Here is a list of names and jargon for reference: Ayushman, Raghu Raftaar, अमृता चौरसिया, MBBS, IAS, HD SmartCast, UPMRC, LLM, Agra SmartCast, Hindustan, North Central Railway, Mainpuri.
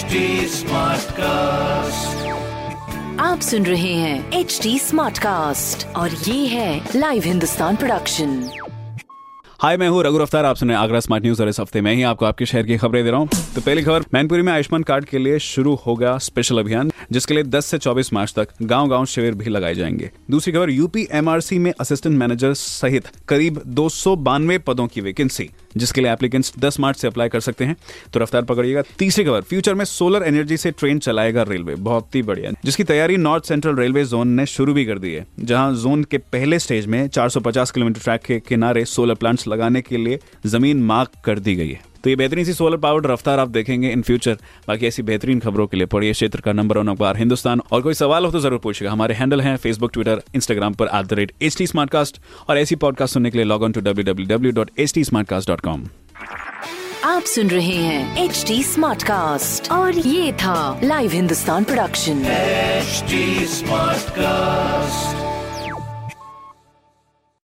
HD SmartCast। आप सुन रहे हैं HD SmartCast और ये है लाइव हिंदुस्तान प्रोडक्शन। हाय, मैं हूँ रघु रफ्तार। आप सुने आगरा स्मार्ट न्यूज और इस हफ्ते मैं ही आपको आपके शहर की खबरें दे रहा हूँ। तो पहली खबर, मैनपुरी में आयुष्मान कार्ड के लिए शुरू होगा स्पेशल अभियान, जिसके लिए 10 से 24 मार्च तक गांव-गांव शिविर भी लगाए जाएंगे। दूसरी खबर, यूपीएमआरसी में असिस्टेंट मैनेजर सहित करीब 292 पदों की वैकेंसी, जिसके लिए एप्लीकेंट्स 10 मार्च से अप्लाई कर सकते हैं, तो रफ्तार पकड़िएगा। तीसरी खबर, फ्यूचर में सोलर एनर्जी से ट्रेन चलाएगा रेलवे, बहुत ही बढ़िया, जिसकी तैयारी नॉर्थ सेंट्रल रेलवे जोन ने शुरू भी कर दी है, जहां जोन के पहले स्टेज में 450 किलोमीटर ट्रैक के किनारे सोलर प्लांट्स लगाने के लिए जमीन मार्क कर दी गई है। तो ये बेहतरीन सी सोलर पावर्ड रफ्तार आप देखेंगे इन फ्यूचर। बाकी ऐसी बेहतरीन खबरों के लिए पढ़िए क्षेत्र का नंबर 1 अखबार हिंदुस्तान, और कोई सवाल हो तो जरूर पूछिएगा। हमारे हैंडल हैं फेसबुक, ट्विटर, इंस्टाग्राम पर @HTSmartcast, और ऐसी पॉडकास्ट सुनने के लिए लॉग ऑन टू www.htsmartcast.com। आप सुन रहे हैं HD SmartCast और ये था live Hindustan production. HD SmartCast।